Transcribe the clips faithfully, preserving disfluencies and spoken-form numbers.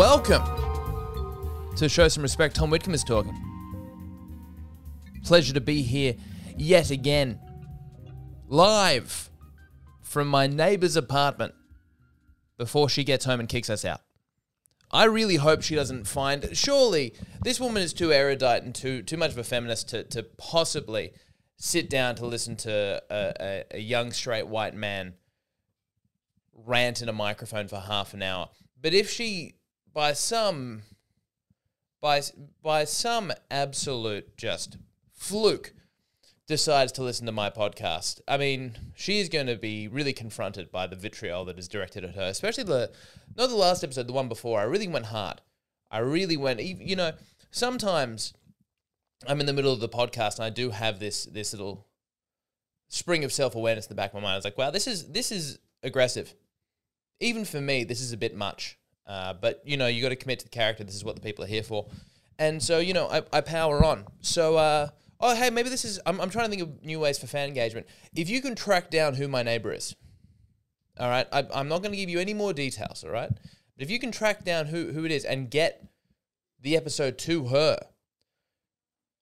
Welcome to Show Some Respect. Tom Whitcomb is talking. Pleasure to be here yet again. Live from my neighbour's apartment before she gets home and kicks us out. I really hope she doesn't find... Surely, this woman is too erudite and too too much of a feminist to, to possibly sit down to listen to a, a, a young straight white man rant in a microphone for half an hour. But if she, by some... By, by some absolute just fluke, decides to listen to my podcast, I mean, she is going to be really confronted by the vitriol that is directed at her, especially the, not the last episode, the one before. I really went hard. I really went, you know, sometimes I'm in the middle of the podcast and I do have this this little spring of self-awareness in the back of my mind. I was like, wow, this is, this is aggressive. Even for me, this is a bit much. Uh, but, you know, you got to commit to the character. This is what the people are here for. And so, you know, I, I power on. So, uh, oh, hey, maybe this is... I'm, I'm trying to think of new ways for fan engagement. If you can track down who my neighbour is, all right? I, I'm not going to give you any more details, all right? But if you can track down who, who it is and get the episode to her,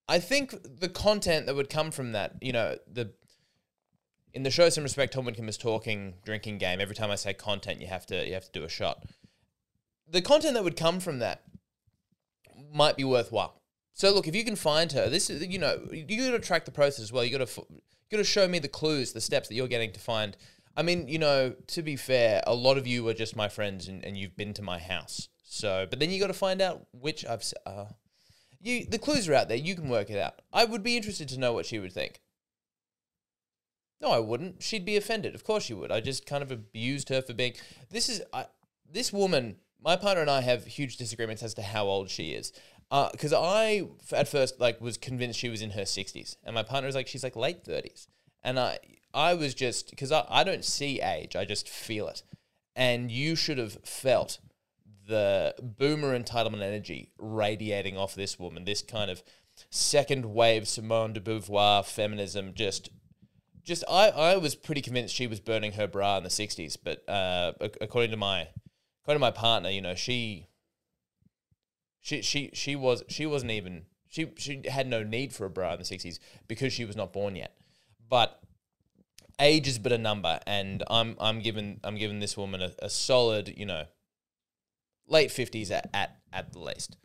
I think the content that would come from that, you know, the... In the Show Some Respect, Tom Whitcomb is talking, drinking game. Every time I say content, you have to you have to do a shot. The content that would come from that might be worthwhile. So look, if you can find her, this is, you know, you got to track the process as well. You got to you got to show me the clues, the steps that you're getting to find. I mean, you know, to be fair, a lot of you are just my friends and, and you've been to my house. So, but then you got to find out which I've uh, you the clues are out there. You can work it out. I would be interested to know what she would think. No, I wouldn't. She'd be offended. Of course she would. I just kind of abused her for being this is I, this woman. My partner and I have huge disagreements as to how old she is. Because uh, I, at first, like, was convinced she was in her sixties. And my partner was like, she's like late thirties. And I I was just, because I, I don't see age, I just feel it. And you should have felt the boomer entitlement energy radiating off this woman, this kind of second wave Simone de Beauvoir feminism. Just, just I, I was pretty convinced she was burning her bra in the sixties. But uh, according to my... According to my partner, you know, she, she, she, she was, she wasn't even, she, she had no need for a bra in the sixties because she was not born yet. But age is but a number, and I'm, I'm giving, I'm giving this woman a, a solid, you know, late fifties at, at, at the least.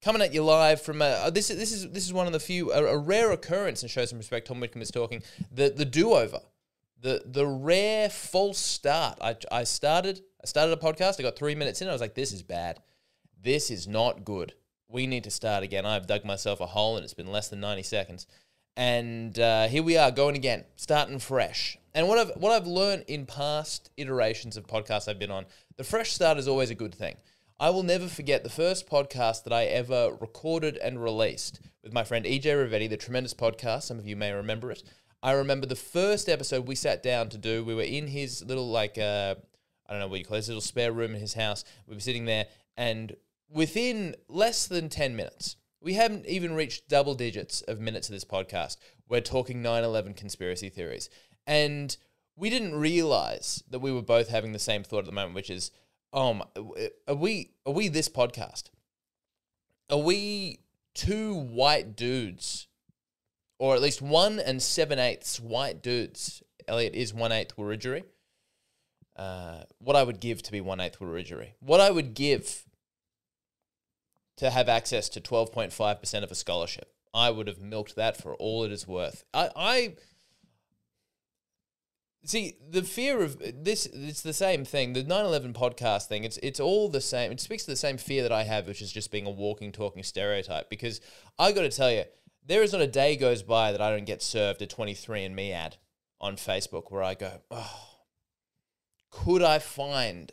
Coming at you live from a, this is, this is, this is one of the few, a, a rare occurrence, and Show Some Respect. Tom Whitcomb is talking the, the do over. The the rare false start. I I started I started a podcast. I got three minutes in. I was like, this is bad. This is not good. We need to start again. I've dug myself a hole, and it's been less than ninety seconds. And uh, here we are, going again, starting fresh. And what I've what I've learned in past iterations of podcasts I've been on, the fresh start is always a good thing. I will never forget the first podcast that I ever recorded and released with my friend E J Ravetti, the tremendous podcast. Some of you may remember it. I remember the first episode we sat down to do, we were in his little, like, uh, I don't know what you call it, his little spare room in his house. We were sitting there, and within less than ten minutes, we haven't even reached double digits of minutes of this podcast. We're talking nine eleven conspiracy theories. And we didn't realize that we were both having the same thought at the moment, which is, oh, my, are we, are we this podcast? Are we two white dudes? Or at least one and seven-eighths white dudes. Elliot is one-eighth Wiridjuri. Uh, what I would give to be one-eighth Wiridjuri. What I would give to have access to twelve point five percent of a scholarship. I would have milked that for all it is worth. I, I see the fear of this. It's the same thing. The nine eleven podcast thing. It's it's all the same. It speaks to the same fear that I have, which is just being a walking, talking stereotype. Because I got to tell you. There is not a day goes by that I don't get served a twenty-three and me ad on Facebook where I go, oh, could I find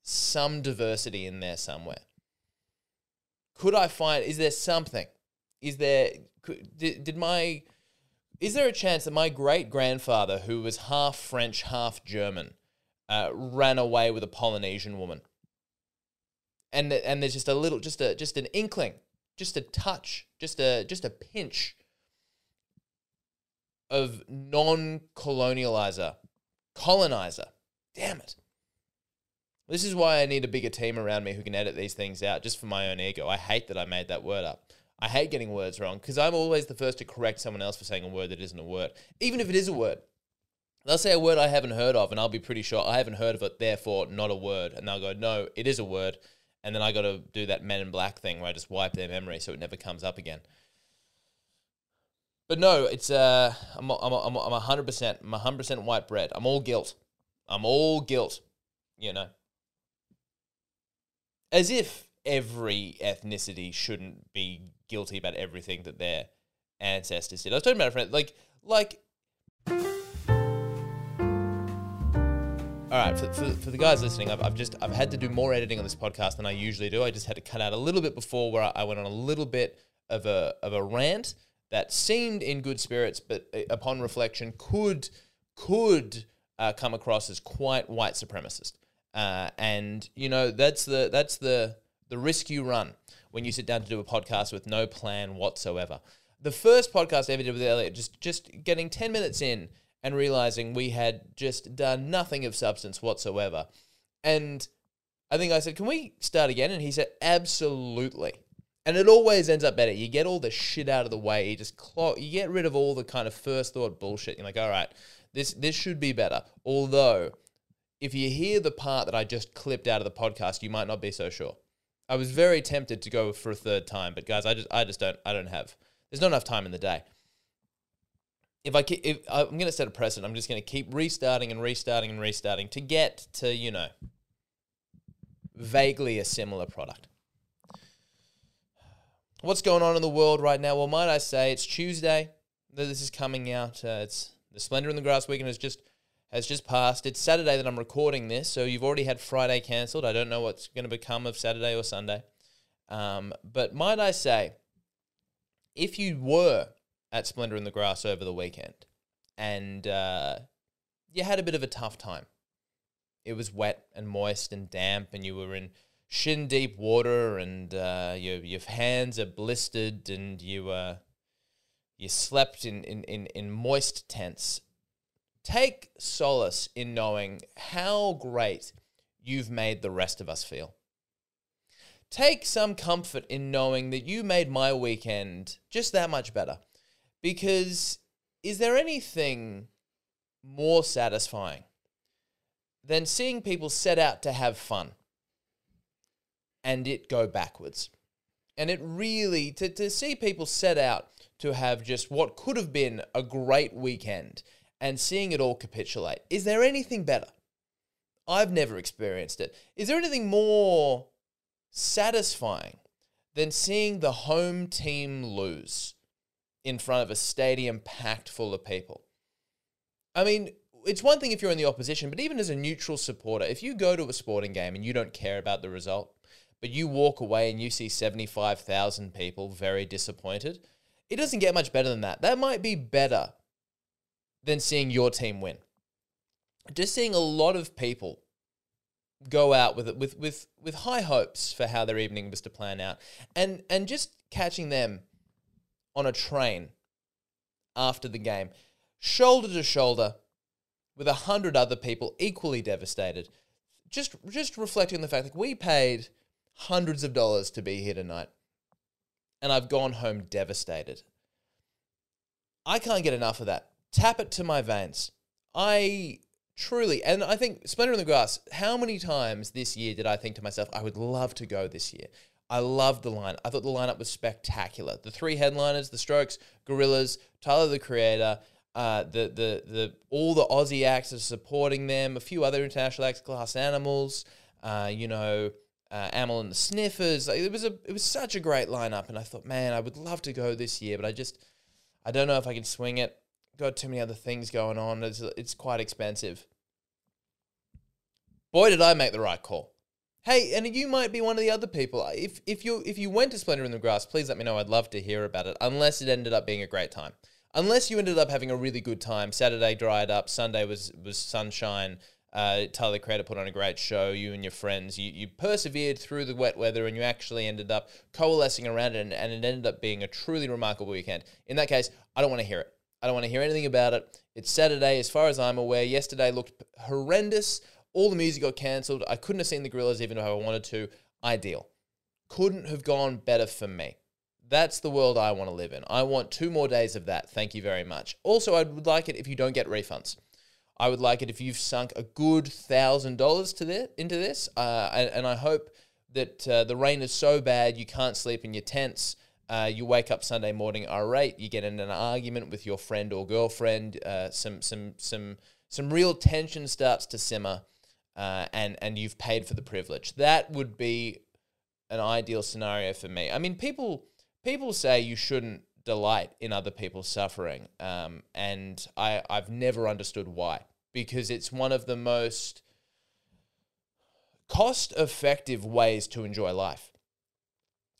some diversity in there somewhere? Could I find, is there something? Is there, could, did, did my, is there a chance that my great-grandfather, who was half French, half German, uh, ran away with a Polynesian woman? And, and there's just a little, just a, just an inkling. Just a touch, just a just a pinch of non-colonializer, colonizer. Damn it. This is why I need a bigger team around me who can edit these things out just for my own ego. I hate that I made that word up. I hate getting words wrong because I'm always the first to correct someone else for saying a word that isn't a word, even if it is a word. They'll say a word I haven't heard of and I'll be pretty sure I haven't heard of it, therefore not a word. And they'll go, no, it is a word. And then I got to do that Men in Black thing where I just wipe their memory so it never comes up again. But no, it's uh, I'm I'm I'm I'm a hundred percent, I'm a hundred percent white bread. I'm all guilt. I'm all guilt. You know, as if every ethnicity shouldn't be guilty about everything that their ancestors did. I was talking about a friend, like like. All right, for, for, for the guys listening, I've, I've just I've had to do more editing on this podcast than I usually do. I just had to cut out a little bit before where I, I went on a little bit of a of a rant that seemed in good spirits, but upon reflection could could uh, come across as quite white supremacist. Uh, and you know that's the that's the the risk you run when you sit down to do a podcast with no plan whatsoever. The first podcast I ever did with Elliot, just just getting ten minutes in. And realizing we had just done nothing of substance whatsoever. And I think I said, can we start again? And he said, absolutely. And it always ends up better. You get all the shit out of the way. You just clog, you get rid of all the kind of first thought bullshit. You're like, all right, this, this should be better. Although, if you hear the part that I just clipped out of the podcast, you might not be so sure. I was very tempted to go for a third time. But guys, I just, I just don't, I don't have, there's not enough time in the day. If I keep, if I'm going to set a precedent, I'm just going to keep restarting and restarting and restarting to get to, you know, vaguely a similar product. What's going on in the world right now? Well, might I say it's Tuesday that this is coming out. Uh, it's the Splendour in the Grass weekend has just has just passed. It's Saturday that I'm recording this, so you've already had Friday cancelled. I don't know what's going to become of Saturday or Sunday. Um, but might I say, if you were at Splendour in the Grass over the weekend, and uh, you had a bit of a tough time. It was wet and moist and damp, and you were in shin-deep water, and uh, your your hands are blistered, and you uh, you slept in, in, in, in moist tents. Take solace in knowing how great you've made the rest of us feel. Take some comfort in knowing that you made my weekend just that much better. Because is there anything more satisfying than seeing people set out to have fun and it go backwards? And it really, to, to see people set out to have just what could have been a great weekend and seeing it all capitulate, is there anything better? I've never experienced it. Is there anything more satisfying than seeing the home team lose in front of a stadium packed full of people? I mean, it's one thing if you're in the opposition, but even as a neutral supporter, if you go to a sporting game and you don't care about the result, but you walk away and you see seventy-five thousand people very disappointed, it doesn't get much better than that. That might be better than seeing your team win. Just seeing a lot of people go out with with with with high hopes for how their evening was to plan out, and and just catching them on a train after the game, shoulder to shoulder with a hundred other people equally devastated. Just just reflecting on the fact that we paid hundreds of dollars to be here tonight and I've gone home devastated. I can't get enough of that. Tap it to my veins. I truly, and I think Splendour in the Grass, how many times this year did I think to myself, I would love to go this year? I loved the line. I thought the lineup was spectacular. The three headliners, The Strokes, Gorillaz, Tyler the Creator, uh, the the the all the Aussie acts are supporting them. A few other international acts, Glass Animals, uh, you know, uh, Amyl and the Sniffers. Like, it was a it was such a great lineup, and I thought, man, I would love to go this year, but I just I don't know if I can swing it. Got too many other things going on. It's it's quite expensive. Boy, did I make the right call. Hey, and you might be one of the other people. If if you if you went to Splendour in the Grass, please let me know. I'd love to hear about it, unless it ended up being a great time. Unless you ended up having a really good time. Saturday dried up. Sunday was was sunshine. Uh, Tyler the Creator put on a great show. You and your friends, you, you persevered through the wet weather and you actually ended up coalescing around it and, and it ended up being a truly remarkable weekend. In that case, I don't want to hear it. I don't want to hear anything about it. It's Saturday as far as I'm aware. Yesterday looked horrendous. All the music got cancelled. I couldn't have seen the Gorillaz even if I wanted to. Ideal. Couldn't have gone better for me. That's the world I want to live in. I want two more days of that. Thank you very much. Also, I would like it if you don't get refunds. I would like it if you've sunk a good one thousand dollars to this, into this. Uh, and, and I hope that uh, the rain is so bad you can't sleep in your tents. Uh, you wake up Sunday morning irate. You get in an argument with your friend or girlfriend. Uh, some some some some real tension starts to simmer, uh, and and you've paid for the privilege. That would be an ideal scenario for me. I mean, people people say you shouldn't delight in other people's suffering, um, and I I've never understood why, because it's one of the most cost-effective ways to enjoy life.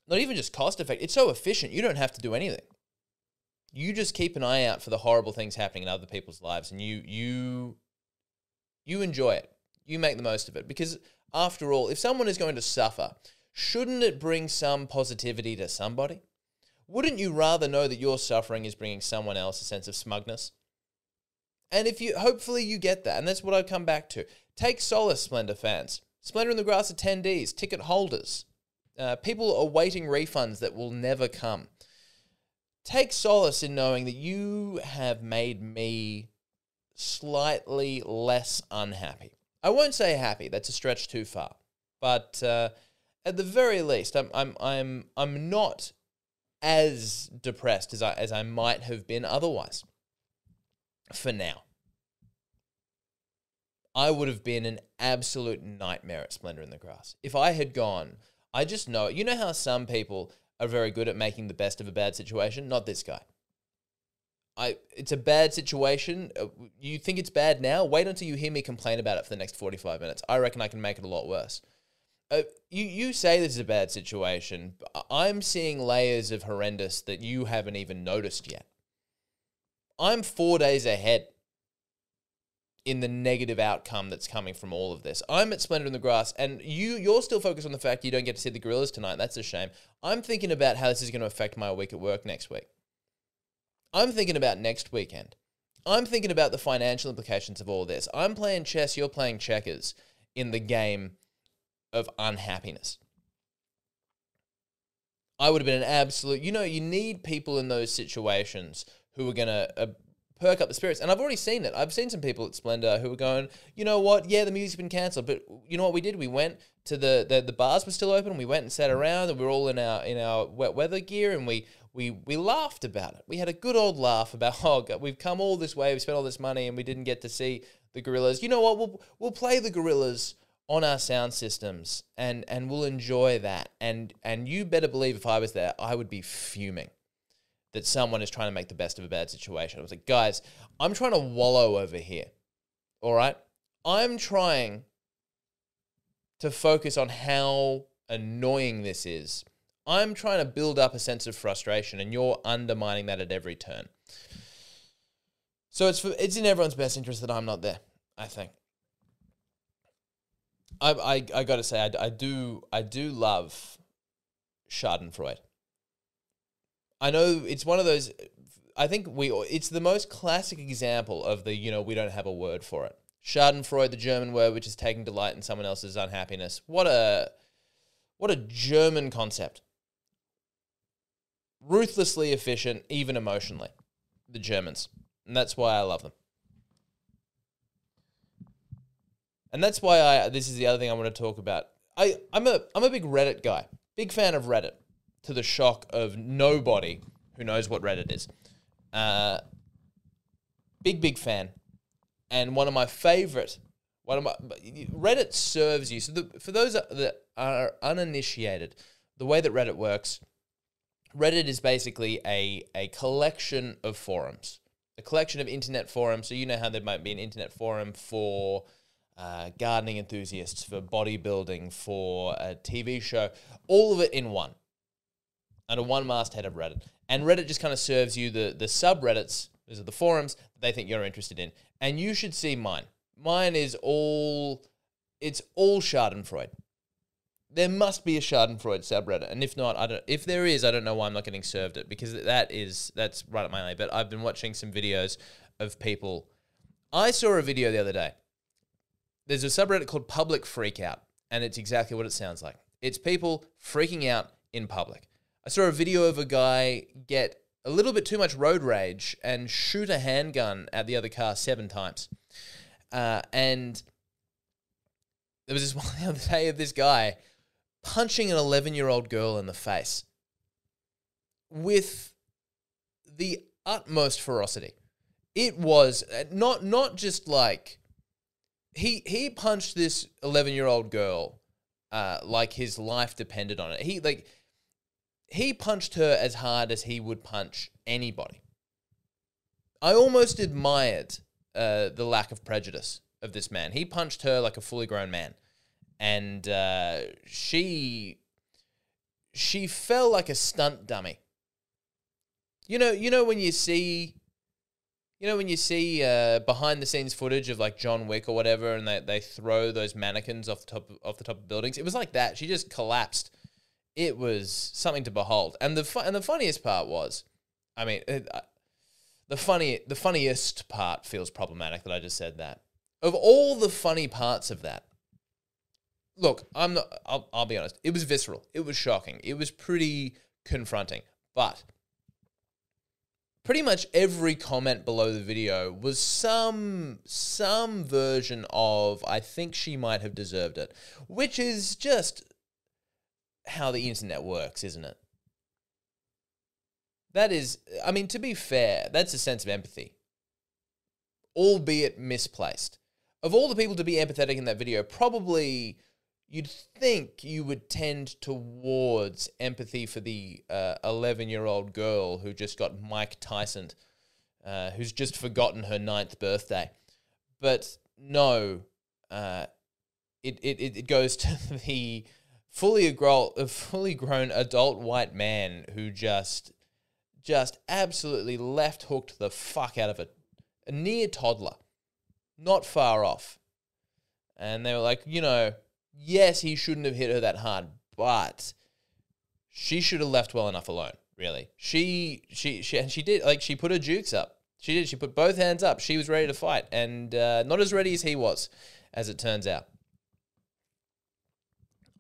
Not even just cost-effective, it's so efficient, you don't have to do anything. You just keep an eye out for the horrible things happening in other people's lives, and you you you enjoy it. You make the most of it, because after all, if someone is going to suffer, shouldn't it bring some positivity to somebody? Wouldn't you rather know that your suffering is bringing someone else a sense of smugness? And if you, hopefully you get that, and that's what I've come back to. Take solace, Splendour fans. Splendour in the Grass attendees, ticket holders, uh, people awaiting refunds that will never come. Take solace in knowing that you have made me slightly less unhappy. I won't say happy, that's a stretch too far. But uh, at the very least, I'm, I'm, I'm, I'm not as depressed as I, as I might have been otherwise. For now. I would have been an absolute nightmare at Splendour in the Grass. If I had gone, I just know it. You know how some people are very good at making the best of a bad situation? Not this guy. I. It's a bad situation. You think it's bad now? Wait until you hear me complain about it for the next forty-five minutes. I reckon I can make it a lot worse. Uh, you, you say this is a bad situation. But I'm seeing layers of horrendous that you haven't even noticed yet. I'm four days ahead in the negative outcome that's coming from all of this. I'm at Splendour in the Grass, and you, you're still focused on the fact you don't get to see the Gorillaz tonight. That's a shame. I'm thinking about how this is going to affect my week at work next week. I'm thinking about next weekend. I'm thinking about the financial implications of all this. I'm playing chess, you're playing checkers in the game of unhappiness. I would have been an absolute... You know, you need people in those situations who are going to... Uh, perk up the spirits. And I've already seen it. I've seen some people at Splendour who were going, you know what? Yeah, the music's been cancelled, but you know what we did? We went to the, the, the bars were still open. We went and sat around, and we were all in our, in our wet weather gear, and we, we, we laughed about it. We had a good old laugh about, oh God, we've come all this way. We've spent all this money and we didn't get to see the Gorillaz. You know what? We'll, we'll play the Gorillaz on our sound systems, and, and we'll enjoy that. And, and you better believe if I was there, I would be fuming that someone is trying to make the best of a bad situation. I was like, guys, I'm trying to wallow over here, all right? I'm trying to focus on how annoying this is. I'm trying to build up a sense of frustration, and you're undermining that at every turn. So it's, for, it's in everyone's best interest that I'm not there, I think. I, I, I got to say, I, I, do, I do love Schadenfreude. I know it's one of those, I think we, it's the most classic example of the, you know, we don't have a word for it. Schadenfreude, the German word, which is taking delight in someone else's unhappiness. What a, what a German concept. Ruthlessly efficient, even emotionally, the Germans. And that's why I love them. And that's why I, this is the other thing I want to talk about. I, I'm a, I'm a big Reddit guy, big fan of Reddit. To the shock of nobody who knows what Reddit is. Uh, big, big fan. And one of my favorite, one of my, Reddit serves you. So the, for those that are uninitiated, the way that Reddit works, Reddit is basically a, a collection of forums, a collection of internet forums. So you know how there might be an internet forum for uh, gardening enthusiasts, for bodybuilding, for a T V show, all of it in one. Under one masthead of Reddit. And Reddit just kind of serves you the, the subreddits, those are the forums, that they think you're interested in. And you should see mine. Mine is all, it's all Schadenfreude. There must be a Schadenfreude subreddit. And if not, I don't, if there is, I don't know why I'm not getting served it, because that is, that's right up my alley. But I've been watching some videos of people. I saw a video the other day There's a subreddit called Public Freakout, and it's exactly what it sounds like. It's people freaking out in public. I saw a video of a guy get a little bit too much road rage and shoot a handgun at the other car seven times. Uh, and there was this one the other day of this guy punching an eleven-year-old girl in the face with the utmost ferocity. It was not not just like he he punched this eleven-year-old girl uh, like his life depended on it. He like he punched her as hard as he would punch anybody. I almost admired uh, the lack of prejudice of this man. He punched her like a fully grown man, and uh, she she fell like a stunt dummy. You know, you know when you see. You know, when you see uh, behind-the-scenes footage of, like, John Wick or whatever, and they, they throw those mannequins off the, top of, off the top of buildings, it was like that. She just collapsed. It was something to behold. And the fu and the funniest part was, I mean, it, uh, the funny the funniest part feels problematic that I just said that. Of all the funny parts of that, look, I'm not, I'll, I'll be honest, it was visceral. It was shocking. It was pretty confronting. But pretty much every comment below the video was some some version of, I think she might have deserved it, which is just how the internet works, isn't it? That is, I mean, to be fair, that's a sense of empathy, albeit misplaced. Of all the people to be empathetic in that video, probably you'd think you would tend towards empathy for the eleven-year-old uh, girl who just got Mike Tyson, uh, who's just forgotten her ninth birthday. But no, uh, it, it, it goes to the fully, agro fully grown adult white man who just, just absolutely left-hooked the fuck out of a, a near toddler, not far off. And they were like, you know, yes, he shouldn't have hit her that hard, but she should have left well enough alone, really. She, she, she, and she did, like, she put her jukes up. She did, she put both hands up. She was ready to fight, and uh, not as ready as he was, as it turns out.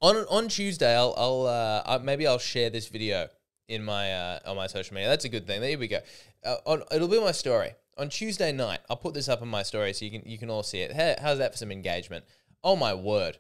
On, on Tuesday, I'll, I'll uh, maybe I'll share this video in my, uh, on my social media. That's a good thing. There we go. Uh, on, it'll be my story. On Tuesday night, I'll put this up in my story so you can, you can all see it. How, how's that for some engagement? Oh, my word.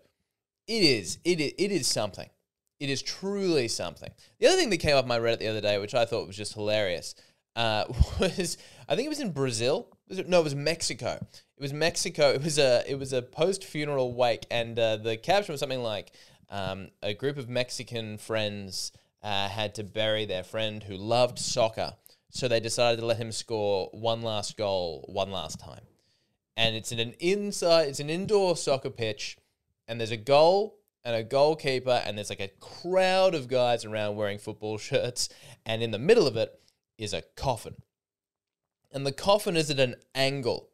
It is, it is, it is something. It is truly something. The other thing that came up on my Reddit the other day, which I thought was just hilarious, uh, was, I think it was in Brazil. Was it? No, it was Mexico. It was Mexico. It was a, it was a post-funeral wake, and uh, the caption was something like, um, a group of Mexican friends uh, had to bury their friend who loved soccer, so they decided to let him score one last goal one last time. And it's in an inside, it's an indoor soccer pitch, and there's a goal and a goalkeeper, and there's like a crowd of guys around wearing football shirts, and in the middle of it is a coffin. And the coffin is at an angle,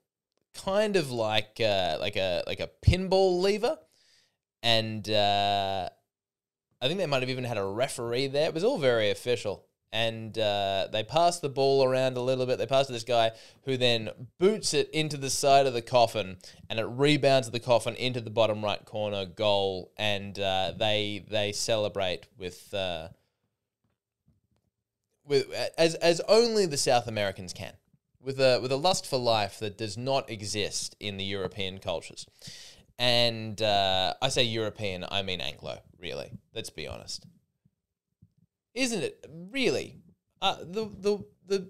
kind of like uh, like a like a pinball lever. And uh, I think they might have even had a referee there. It was all very official. And uh, they pass the ball around a little bit. They pass to this guy who then boots it into the side of the coffin, and it rebounds the coffin into the bottom right corner, goal. And uh, they they celebrate with uh, with as as only the South Americans can, with a with a lust for life that does not exist in the European cultures. And uh, I say European, I mean Anglo, really. Let's be honest. Isn't it really? Uh, the the the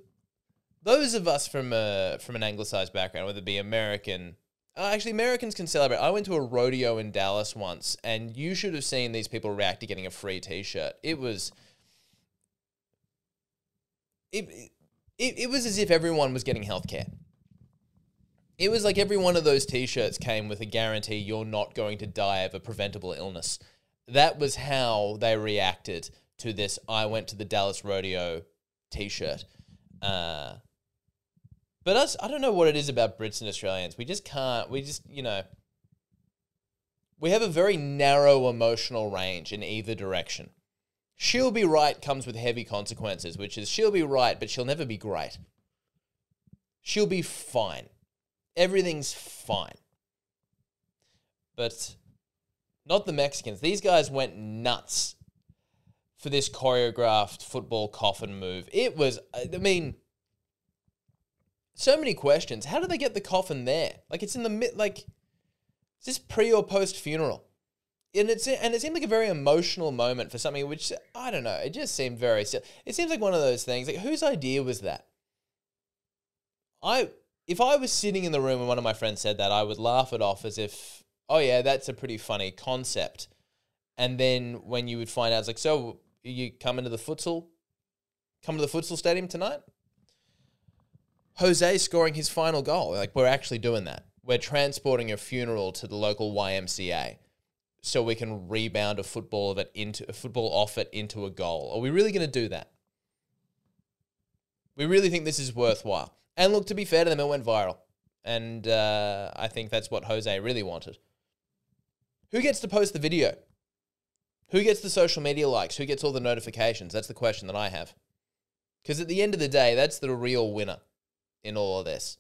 those of us from a from an Anglicized background, whether it be American, uh, actually Americans can celebrate. I went to a rodeo in Dallas once, and you should have seen these people react to getting a free T-shirt. It was it it it was as if everyone was getting healthcare. It was like every one of those T-shirts came with a guarantee you're not going to die of a preventable illness. That was how they reacted to this "I went to the Dallas Rodeo" T-shirt. Uh, but us, I don't know what it is about Brits and Australians. We just can't, we just, you know, we have a very narrow emotional range in either direction. She'll be right comes with heavy consequences, which is she'll be right, but she'll never be great. She'll be fine. Everything's fine. but not the Mexicans. These guys went nuts for this choreographed football coffin move. It was, I mean, so many questions. How did they get the coffin there? Like, it's in the mid, like, is this pre or post funeral? And it's and it seemed like a very emotional moment for something which, I don't know, it just seemed very, it seems like one of those things, like, whose idea was that? I, if I was sitting in the room and one of my friends said that, I would laugh it off as if, oh yeah, that's a pretty funny concept. And then when you would find out, it's like, so you come into the futsal, come to the futsal stadium tonight? Jose scoring his final goal. Like, we're actually doing that. We're transporting a funeral to the local Y M C A so we can rebound a football of it into a football off it into a goal. Are we really going to do that? We really think this is worthwhile. And look, to be fair to them, it went viral. And uh, I think that's what Jose really wanted. Who gets to post the video? Who gets the social media likes? Who gets all the notifications? That's the question that I have. Because at the end of the day, that's the real winner in all of this.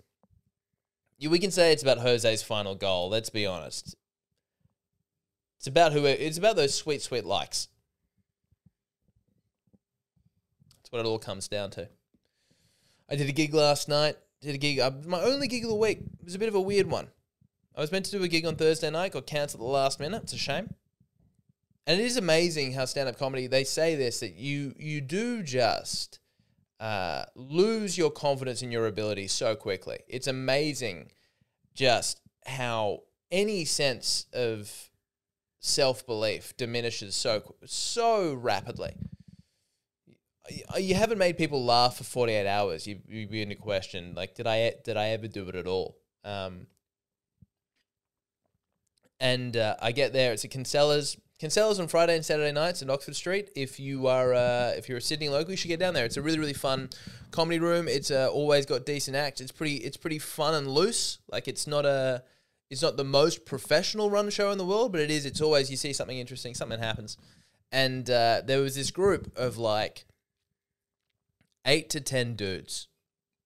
Yeah, we can say it's about Jose's final goal. Let's be honest. It's about who. It's about those sweet, sweet likes. That's what it all comes down to. I did a gig last night. Did a gig. Uh, my only gig of the week. It was a bit of a weird one. I was meant to do a gig on Thursday night. Got cancelled at the last minute. It's a shame. And it is amazing how stand-up comedy, they say this, that you you do just uh, lose your confidence in your ability so quickly. It's amazing just how any sense of self-belief diminishes so so rapidly. You haven't made people laugh for forty-eight hours. You, you begin to question, like, did I did I ever do it at all? Um, and uh, I get there. It's at Kinsella's. Kinsella's on Friday and Saturday nights in Oxford Street. If you are uh, if you're a Sydney local, you should get down there. It's a really really fun comedy room. It's uh, always got decent acts. It's pretty it's pretty fun and loose. Like, it's not a it's not the most professional run show in the world, but it is. It's always, you see something interesting, something happens. And uh, there was this group of like eight to ten dudes.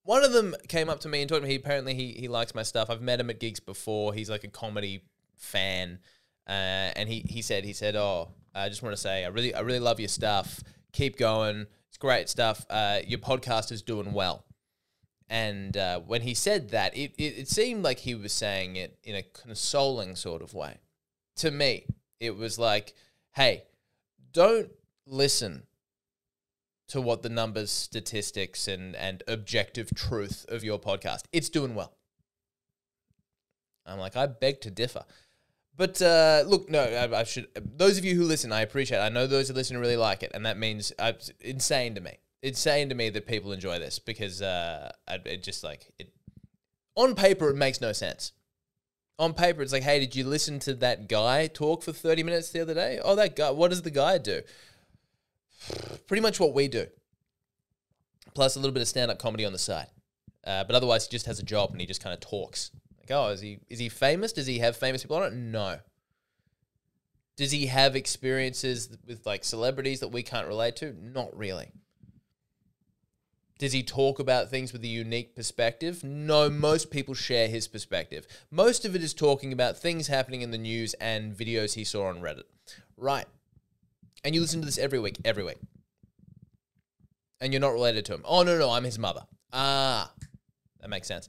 One of them came up to me and told me he apparently he he likes my stuff. I've met him at gigs before. He's like a comedy fan, uh, and he he said he said, "Oh, I just want to say I really I really love your stuff. Keep going. It's great stuff. Uh, your podcast is doing well." And uh, when he said that, it, it it seemed like he was saying it in a consoling sort of way. To me, it was like, "Hey, don't listen to what the numbers, statistics, and, and objective truth of your podcast. It's doing well." I'm like, I beg to differ. But uh, look, no, I, I should. Those of you who listen, I appreciate it. I know those who listen really like it, and that means uh, it's insane to me. It's insane to me that people enjoy this because uh, it just like, it, on paper, it makes no sense. On paper, it's like, hey, did you listen to that guy talk for thirty minutes the other day? Oh, that guy, what does the guy do? Pretty much what we do, plus a little bit of stand-up comedy on the side. Uh, but otherwise, he just has a job and he just kind of talks. Like, oh, is he is he famous? Does he have famous people? I don't know. Does he have experiences with like celebrities that we can't relate to? Not really. Does he talk about things with a unique perspective? No, most people share his perspective. Most of it is talking about things happening in the news and videos he saw on Reddit. Right. And you listen to this every week, every week. And you're not related to him. Oh, no, no, I'm his mother. Ah, that makes sense.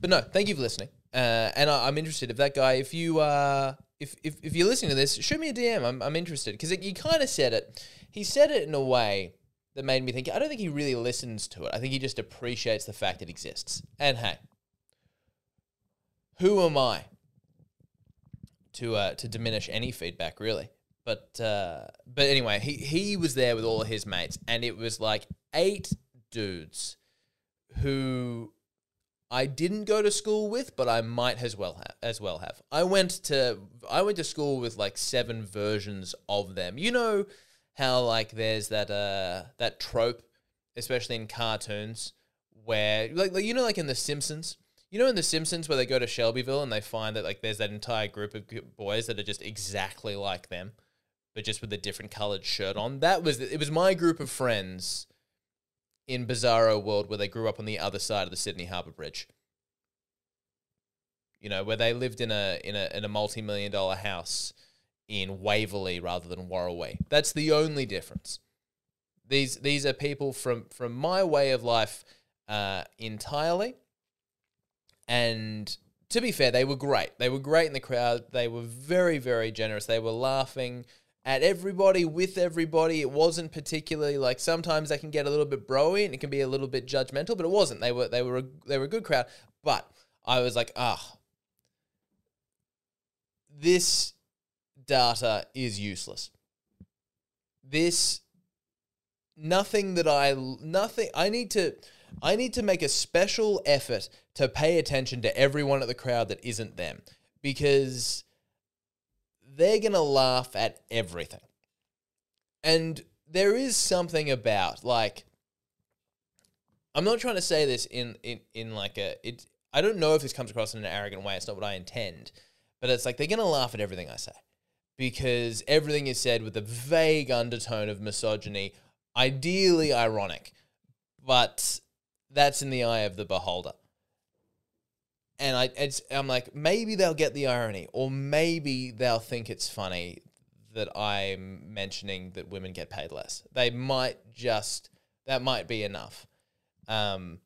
But no, thank you for listening. Uh, and I, I'm interested. If that guy, if, you, uh, if, if, if you're listening to this, shoot me a D M. I'm, I'm interested. Because he kind of said it. He said it in a way that made me think, I don't think he really listens to it. I think he just appreciates the fact it exists. And hey, who am I to, uh, to diminish any feedback, really? But uh, but anyway, he, he was there with all of his mates, and it was like eight dudes who I didn't go to school with, but I might as well have. As well have. I went to I went to school with like seven versions of them. You know how like there's that uh that trope, especially in cartoons, where like, like you know like in The Simpsons. You know in The Simpsons where they go to Shelbyville and they find that like there's that entire group of boys that are just exactly like them, but just with a different colored shirt on. That was, it was my group of friends in Bizarro World where they grew up on the other side of the Sydney Harbour Bridge. you know, where they lived in a in a in a multi-million dollar house in Waverley rather than Warragul. That's the only difference. These these are people from from my way of life uh, entirely. And to be fair, they were great. They were great in the crowd. They were very, very generous. They were laughing at everybody, with everybody. It wasn't particularly like, sometimes they can get a little bit broy and it can be a little bit judgmental, but it wasn't. They were they were a, they were a good crowd. But I was like, ah, oh, this data is useless. This nothing that I nothing I need to I need to make a special effort to pay attention to everyone at the crowd that isn't them, because they're going to laugh at everything. And there is something about, like, I'm not trying to say this in, in, in like a, it, I don't know if this comes across in an arrogant way. It's not what I intend, but it's like, they're going to laugh at everything I say because everything is said with a vague undertone of misogyny, ideally ironic, but that's in the eye of the beholder. And I, it's, I'm like, maybe they'll get the irony, or maybe they'll think it's funny that I'm mentioning that women get paid less. They might just, that might be enough. Um,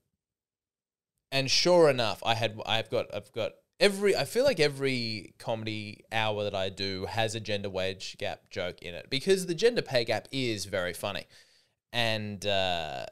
and sure enough, I had, I've got, I've got every, I feel like every comedy hour that I do has a gender wage gap joke in it, because the gender pay gap is very funny. And, uh,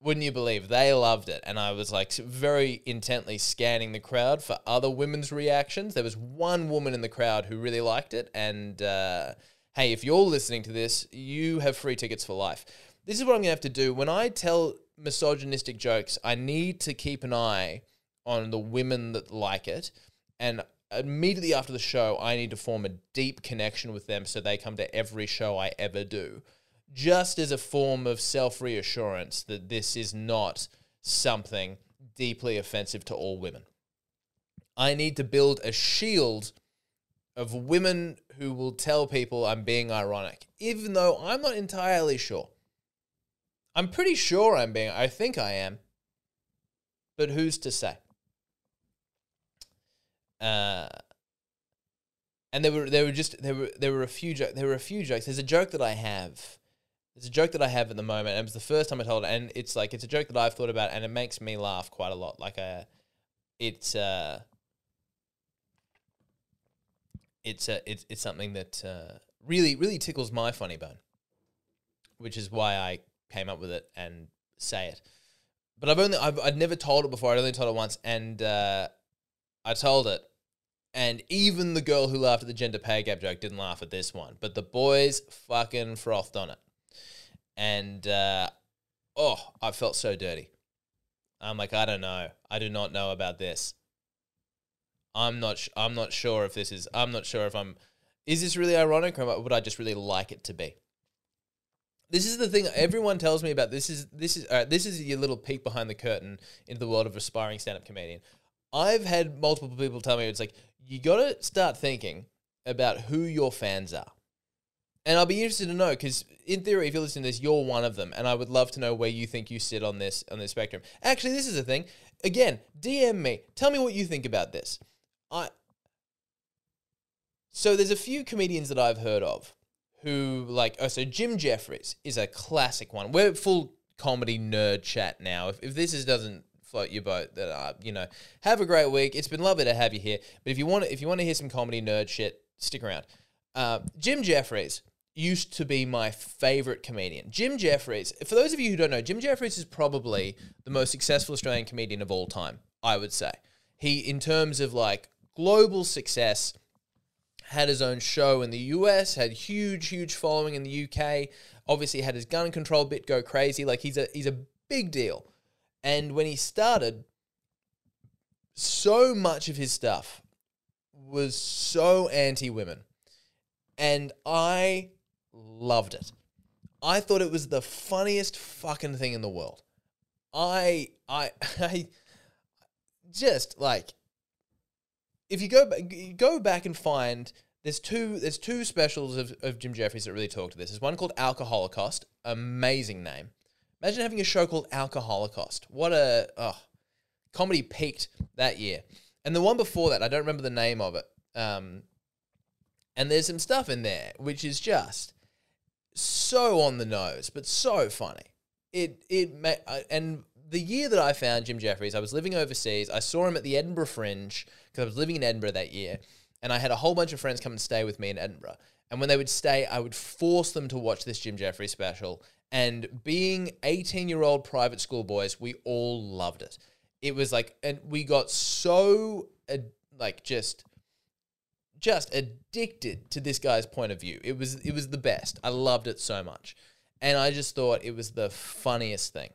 wouldn't you believe they loved it? And I was like very intently scanning the crowd for other women's reactions. There was one woman in the crowd who really liked it. And uh, hey, if you're listening to this, you have free tickets for life. This is what I'm going to have to do. When I tell misogynistic jokes, I need to keep an eye on the women that like it. And immediately after the show, I need to form a deep connection with them so they come to every show I ever do, just as a form of self-reassurance that this is not something deeply offensive to all women. I need to build a shield of women who will tell people I'm being ironic, even though I'm not entirely sure. I'm pretty sure I'm being, I think I am, but who's to say? Uh... And there were there were just there were there were a few jo- there were a few jokes. There's a joke that I have. There's a joke that I have at the moment, and it was the first time I told it, and it's like it's a joke that I've thought about, and it makes me laugh quite a lot. Like a, it's uh, it's a, it's it's something that uh, really really tickles my funny bone, which is why I came up with it and say it. But I've only I've I'd never told it before. I'd only told it once, and uh, I told it. And even the girl who laughed at the gender pay gap joke didn't laugh at this one. But the boys fucking frothed on it. And, uh, oh, I felt so dirty. I'm like, I don't know. I do not know about this. I'm not sh- I'm not sure if this is... I'm not sure if I'm... Is this really ironic, or would I just really like it to be? This is the thing everyone tells me about. This is, this is, all right, this is your little peek behind the curtain into the world of aspiring stand-up comedian. I've had multiple people tell me, it's like, you got to start thinking about who your fans are. And I'll be interested to know, because in theory, if you're listening to this, you're one of them. And I would love to know where you think you sit on this on this spectrum. Actually, this is the thing. Again, D M me. Tell me what you think about this. I. So there's a few comedians that I've heard of who, like, oh, so Jim Jefferies is a classic one. We're full comedy nerd chat now. If, if this is, doesn't float your boat, that uh, you know, have a great week. It's been lovely to have you here. But if you want to, if you want to hear some comedy nerd shit, stick around. Uh, Jim Jefferies used to be my favorite comedian. Jim Jefferies, for those of you who don't know, Jim Jefferies is probably the most successful Australian comedian of all time, I would say. He, in terms of like global success, had his own show in the U S, had huge, huge following in the U K. Obviously, had his gun control bit go crazy. Like he's a he's a big deal. And when he started, so much of his stuff was so anti-women. And I loved it. I thought it was the funniest fucking thing in the world. I, I, I just like, if you go, go back and find, there's two, there's two specials of, of Jim Jefferies that really talk to this. There's one called Alcoholocaust, amazing name. Imagine having a show called Alcoholocaust. What a, oh, comedy peaked that year. And the one before that, I don't remember the name of it. Um, and there's some stuff in there which is just so on the nose, but so funny. It it may, I, and the year that I found Jim Jefferies, I was living overseas. I saw him at the Edinburgh Fringe because I was living in Edinburgh that year, and I had a whole bunch of friends come and stay with me in Edinburgh. And when they would stay, I would force them to watch this Jim Jefferies special. And being eighteen-year-old private school boys, we all loved it. It was like, and we got so uh, like just, just addicted to this guy's point of view. It was, it was the best. I loved it so much, and I just thought it was the funniest thing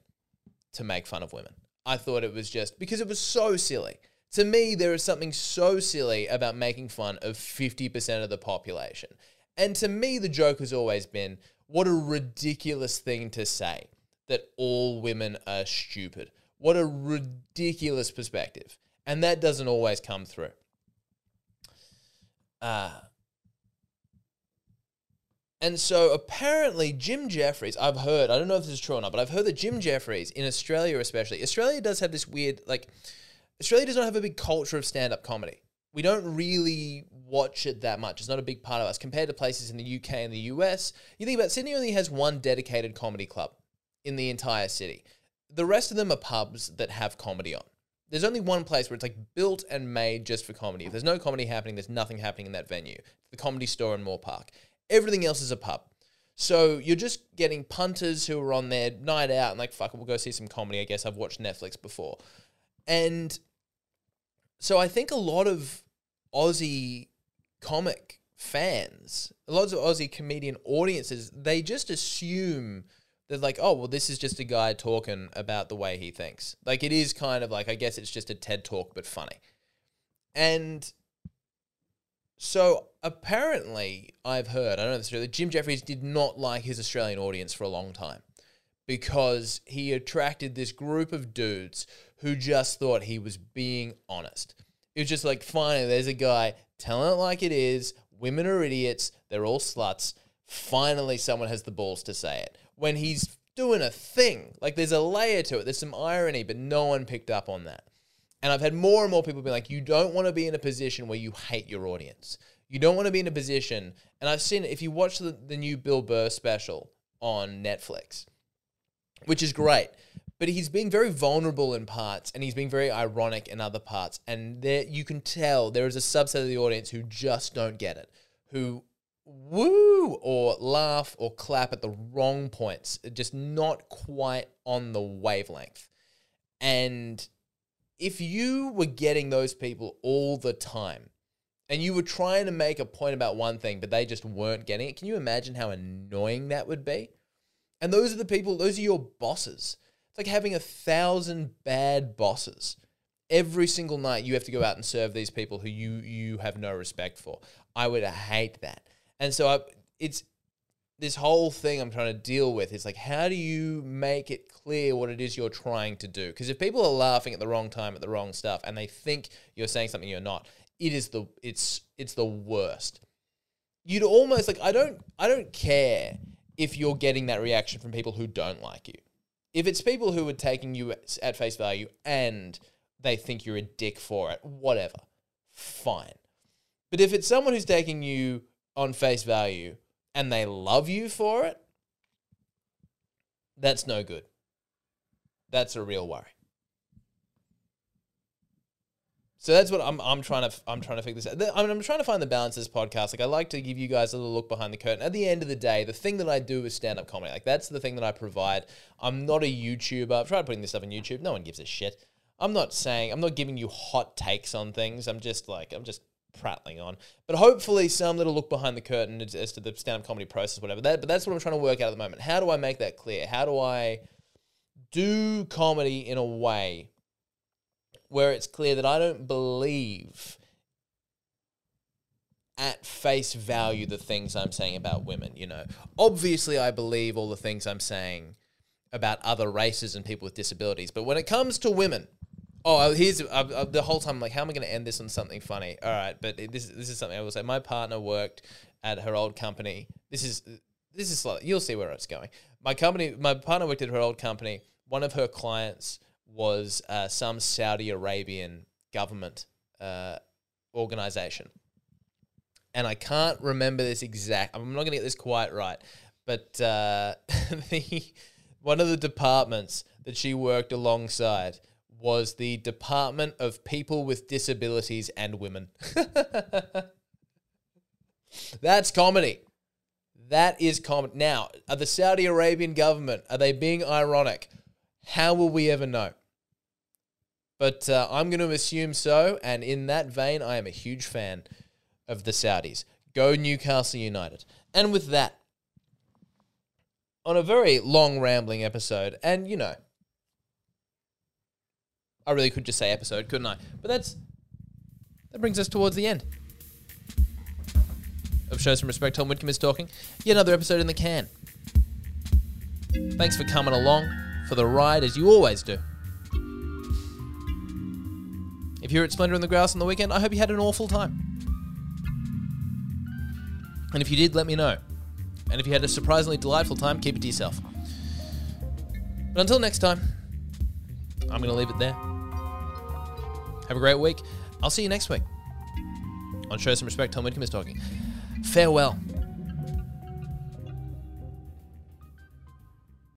to make fun of women. I thought it was just because it was so silly. To me, there is something so silly about making fun of fifty percent of the population. And to me, the joke has always been, what a ridiculous thing to say, that all women are stupid. What a ridiculous perspective. And that doesn't always come through. Uh, and so apparently Jim Jefferies, I've heard, I don't know if this is true or not, but I've heard that Jim Jefferies, in Australia especially, Australia does have this weird, like, Australia does not have a big culture of stand-up comedy. We don't really watch it that much. It's not a big part of us. Compared to places in the U K and the U S, you think about it, Sydney only has one dedicated comedy club in the entire city. The rest of them are pubs that have comedy on. There's only one place where it's like built and made just for comedy. If there's no comedy happening, there's nothing happening in that venue. The Comedy Store in Moore Park. Everything else is a pub. So you're just getting punters who are on their night out and like, fuck it, we'll go see some comedy. I guess I've watched Netflix before. And so I think a lot of Aussie comic fans, a lot of Aussie comedian audiences, they just assume that like, oh, well, this is just a guy talking about the way he thinks. Like it is kind of like, I guess it's just a TED talk, but funny. And so apparently I've heard, I don't know if it's true, that Jim Jefferies did not like his Australian audience for a long time, because he attracted this group of dudes who just thought he was being honest. It was just like, finally, there's a guy telling it like it is. Women are idiots. They're all sluts. Finally, someone has the balls to say it. When he's doing a thing, like there's a layer to it. There's some irony, but no one picked up on that. And I've had more and more people be like, you don't want to be in a position where you hate your audience. You don't want to be in a position. And I've seen, if you watch the, the new Bill Burr special on Netflix, which is great, but he's being very vulnerable in parts and he's being very ironic in other parts. And there, you can tell there is a subset of the audience who just don't get it, who woo or laugh or clap at the wrong points, just not quite on the wavelength. And if you were getting those people all the time and you were trying to make a point about one thing, but they just weren't getting it, can you imagine how annoying that would be? And those are the people, those are your bosses. It's like having a thousand bad bosses. Every single night you have to go out and serve these people who you you have no respect for. I would hate that. And so I, it's this whole thing I'm trying to deal with. It's like, how do you make it clear what it is you're trying to do? Because if people are laughing at the wrong time, at the wrong stuff, and they think you're saying something you're not, it is the it's it's the worst. You'd almost like, I don't I don't care if you're getting that reaction from people who don't like you. If it's people who are taking you at face value and they think you're a dick for it, whatever, fine. But if it's someone who's taking you on face value and they love you for it, that's no good. That's a real worry. So that's what I'm. I'm trying to. I'm trying to figure this out. I mean, I'm trying to find the balance of this podcast. Like, I like to give you guys a little look behind the curtain. At the end of the day, the thing that I do is stand-up comedy. Like, that's the thing that I provide. I'm not a YouTuber. I've tried putting this stuff on YouTube. No one gives a shit. I'm not saying. I'm not giving you hot takes on things. I'm just like. I'm just prattling on. But hopefully, some little look behind the curtain as to the stand-up comedy process, whatever. That. But that's what I'm trying to work out at the moment. How do I make that clear? How do I do comedy in a way where it's clear that I don't believe at face value the things I'm saying about women, you know. Obviously, I believe all the things I'm saying about other races and people with disabilities, but when it comes to women, oh, here's I, I, the whole time, I'm like, how am I going to end this on something funny? All right, but it, this, this is something I will say. My partner worked at her old company. This is, this is slightly, you'll see where it's going. My company, my partner worked at her old company. One of her clients was uh, some Saudi Arabian government uh, organization. And I can't remember this exact, I'm not going to get this quite right, but uh, the, one of the departments that she worked alongside was the Department of People with Disabilities and Women. That's comedy. That is comedy. Now, are the Saudi Arabian government, are they being ironic? How will we ever know? But uh, I'm going to assume so, and in that vein, I am a huge fan of the Saudis. Go Newcastle United. And with that, on a very long rambling episode, and you know, I really could just say episode, couldn't I? But that's that brings us towards the end of Show Some Respect. Tom Whitcomb is talking. Yet another episode in the can. Thanks for coming along for the ride, as you always do. If you were at Splendour in the Grass on the weekend, I hope you had an awful time. And if you did, let me know. And if you had a surprisingly delightful time, keep it to yourself. But until next time, I'm going to leave it there. Have a great week. I'll see you next week on Show Some Respect. Tom Whitcomb is talking. Farewell.